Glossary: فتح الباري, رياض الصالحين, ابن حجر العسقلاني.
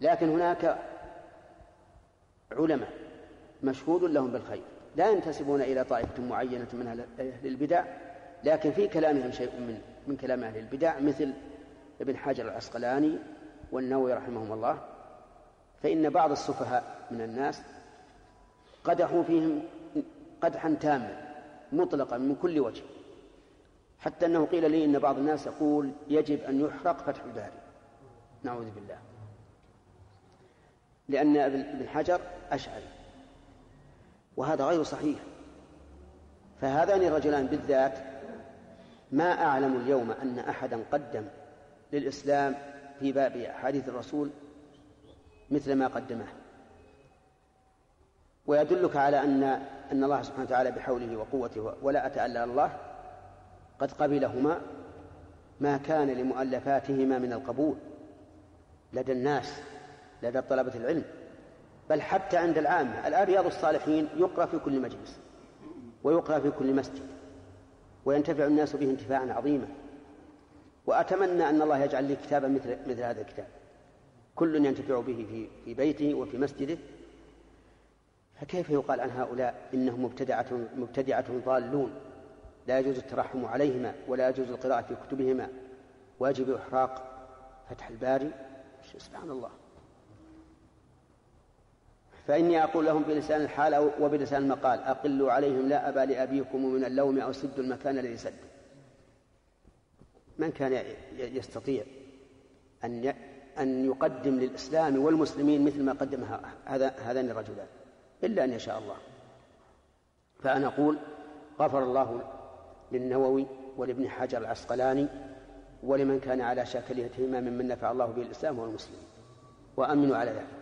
لكن هناك علماء مشهود لهم بالخير لا ينتسبون إلى طائفة معينة من أهل البدع، لكن في كلامهم شيء من كلام أهل البدع، مثل ابن حجر العسقلاني والنووي رحمهم الله. فإن بعض السفهاء من الناس قدحوا فيهم قدحا تاما مطلقا من كل وجه، حتى أنه قيل لي إن بعض الناس يقول يجب أن يحرق فتح الباري، نعوذ بالله، لأن ابن حجر أشعري، وهذا غير صحيح. فهذان الرجلان بالذات ما أعلم اليوم أن أحدا قدم للإسلام في باب أحاديث الرسول مثل ما قدمه، ويدلك على أن الله سبحانه وتعالى بحوله وقوته ولا أتألى الله قد قبلهما ما كان لمؤلفاتهما من القبول لدى الناس، لدى طلبة العلم، بل حتى عند العامة. الآن رياض الصالحين يقرأ في كل مجلس ويقرأ في كل مسجد، وينتفع الناس به انتفاعا عظيما. وأتمنى أن الله يجعل لي كتابا مثل هذا الكتاب، كل ينتفع به في بيته وفي مسجده. فكيف يقال عن هؤلاء إنهم مبتدعة ضالون لا يجوز الترحم عليهما ولا يجوز القراءة في كتبهما، واجب إحراق فتح الباري؟ سبحان الله. فإني أقول لهم بلسان الحال وبلسان المقال: أقلوا عليهم لا أبا لأبيكم من اللوم أو سدوا المكان الذي سد. من كان يستطيع أن يقدم للإسلام والمسلمين مثل ما قدم هذان الرجلان إلا أن يشاء الله. فأنا أقول غفر الله للنووي ولابن حجر العسقلاني ولمن كان على شاكلتهما ممن نفع الله به الإسلام والمسلمين، وأمنوا على ذلك.